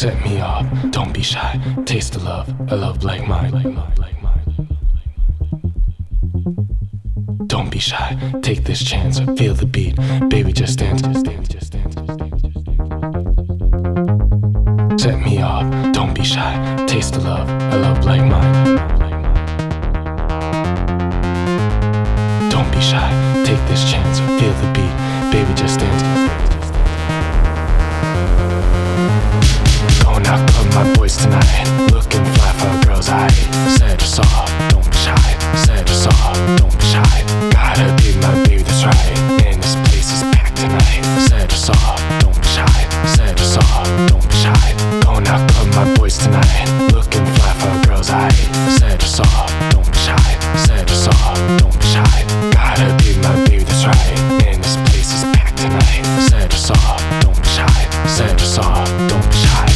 Step me up, don't be shy. Taste the love, a love like mine. Don't be shy, take this chance. Feel the beat, baby, just dance. Set me off, don't be shy. Taste the love, a love like mine. Don't be shy, take this chance. Feel the beat, baby, just dance. Going out club, my boys tonight. Looking fly for girls I hate. Said you saw, don't be shy. Said you saw, don't be shy. Gotta be my baby, that's right. And this place is packed tonight. Said you saw, don't be shy. Said you saw, don't be shy. Going out club, my boys tonight. Looking fly for girls I hate. Said you saw, don't be shy. Said you saw, don't be shy. Gotta be my baby, that's right. And this place is packed tonight. Said you saw, don't be shy. Said you saw, don't be shy.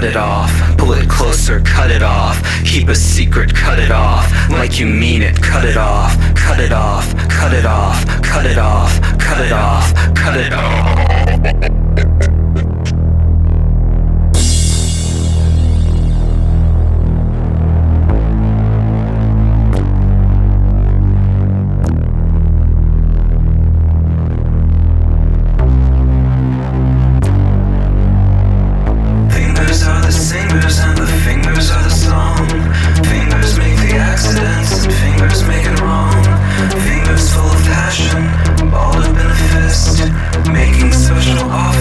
cut it off. Pull it closer, cut it off. Keep a secret, cut it off. Like you mean it, cut it off. Cut it off, cut it off, cut it off, cut it off, cut it off. Making social off.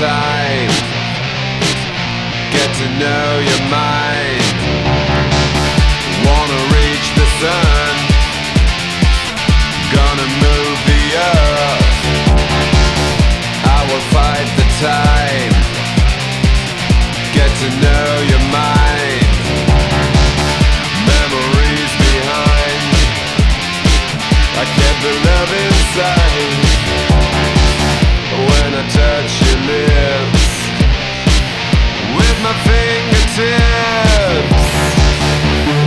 time. Get to know your mind. Wanna reach the sun. Gonna move the earth. I will fight the time. Get to know your mind. Memories behind. I kept the love inside. When I touch your lips with my fingertips,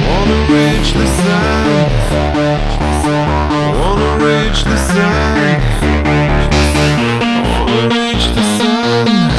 wanna reach the sun, wanna reach the sun, wanna reach the sun, wanna reach the sun.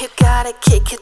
You gotta kick it.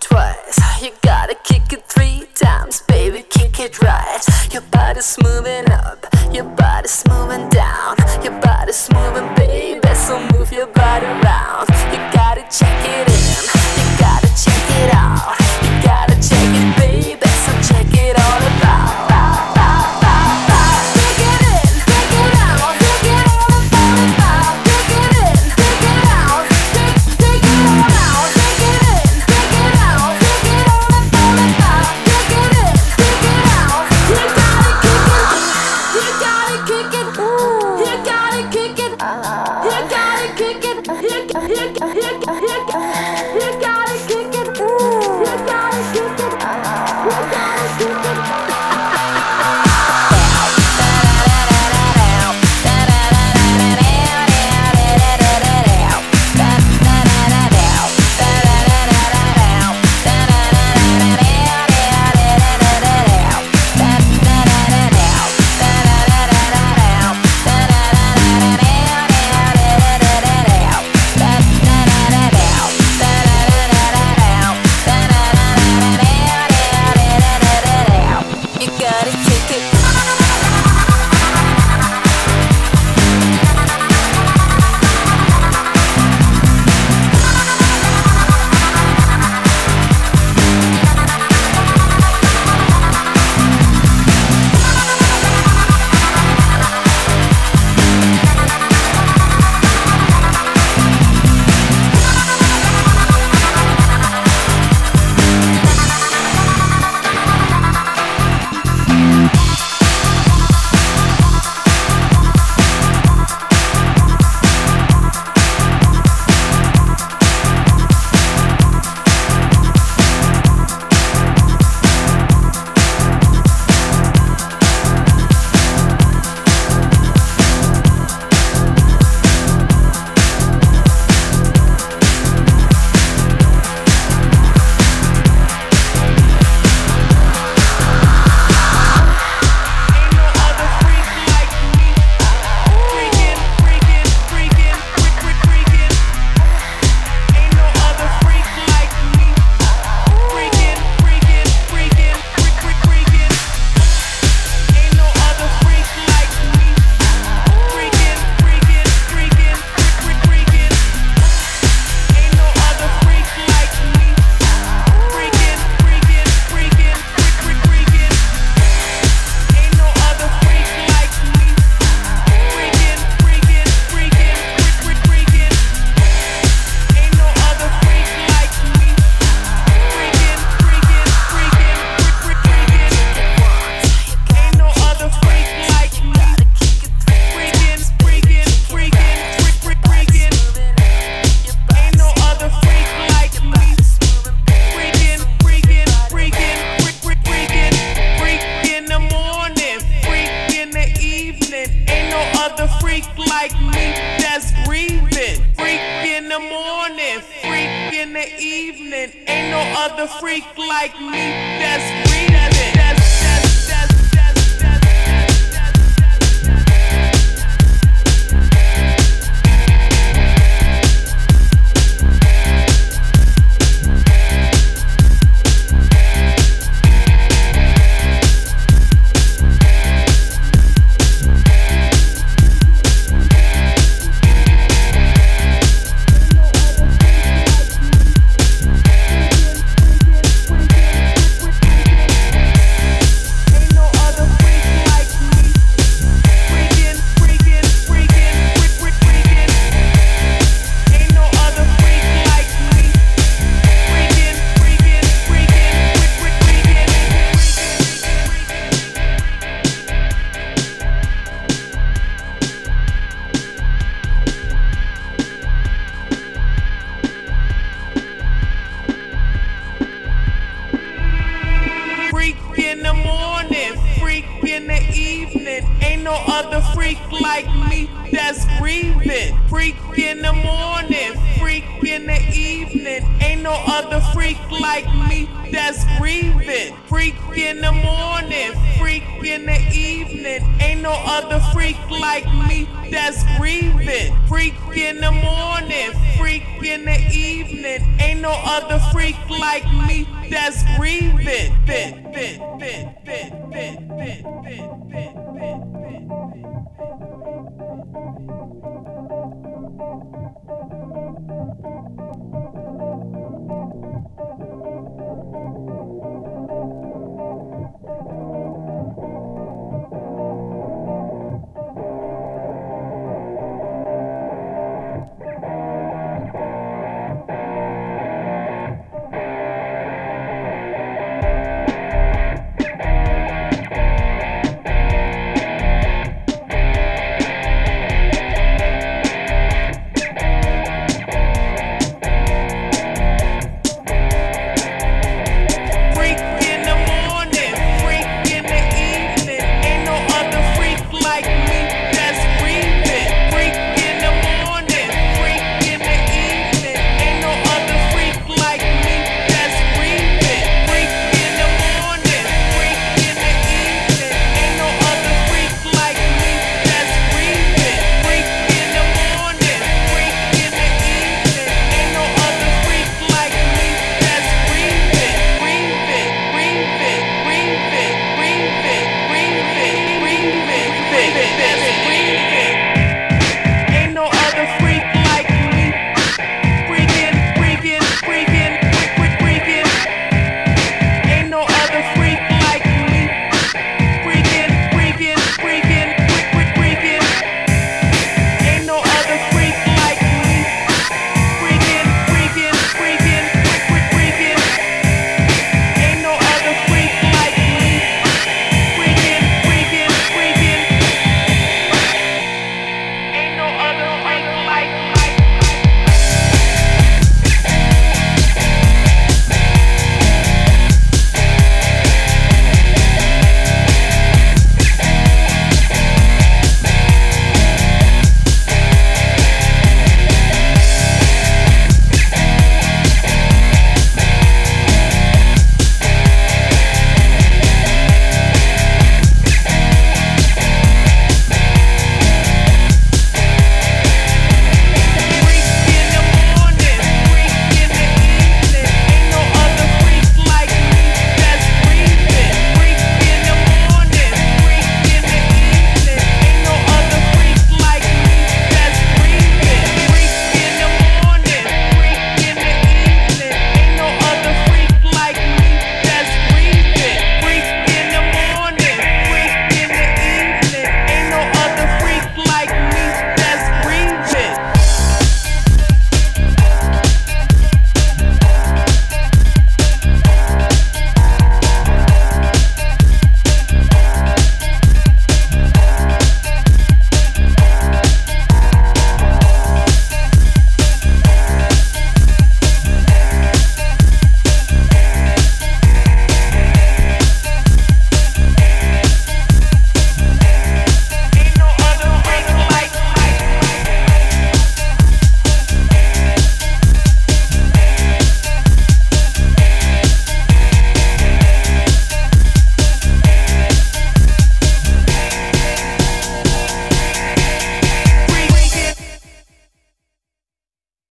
another freak like me that's free. That's breathing.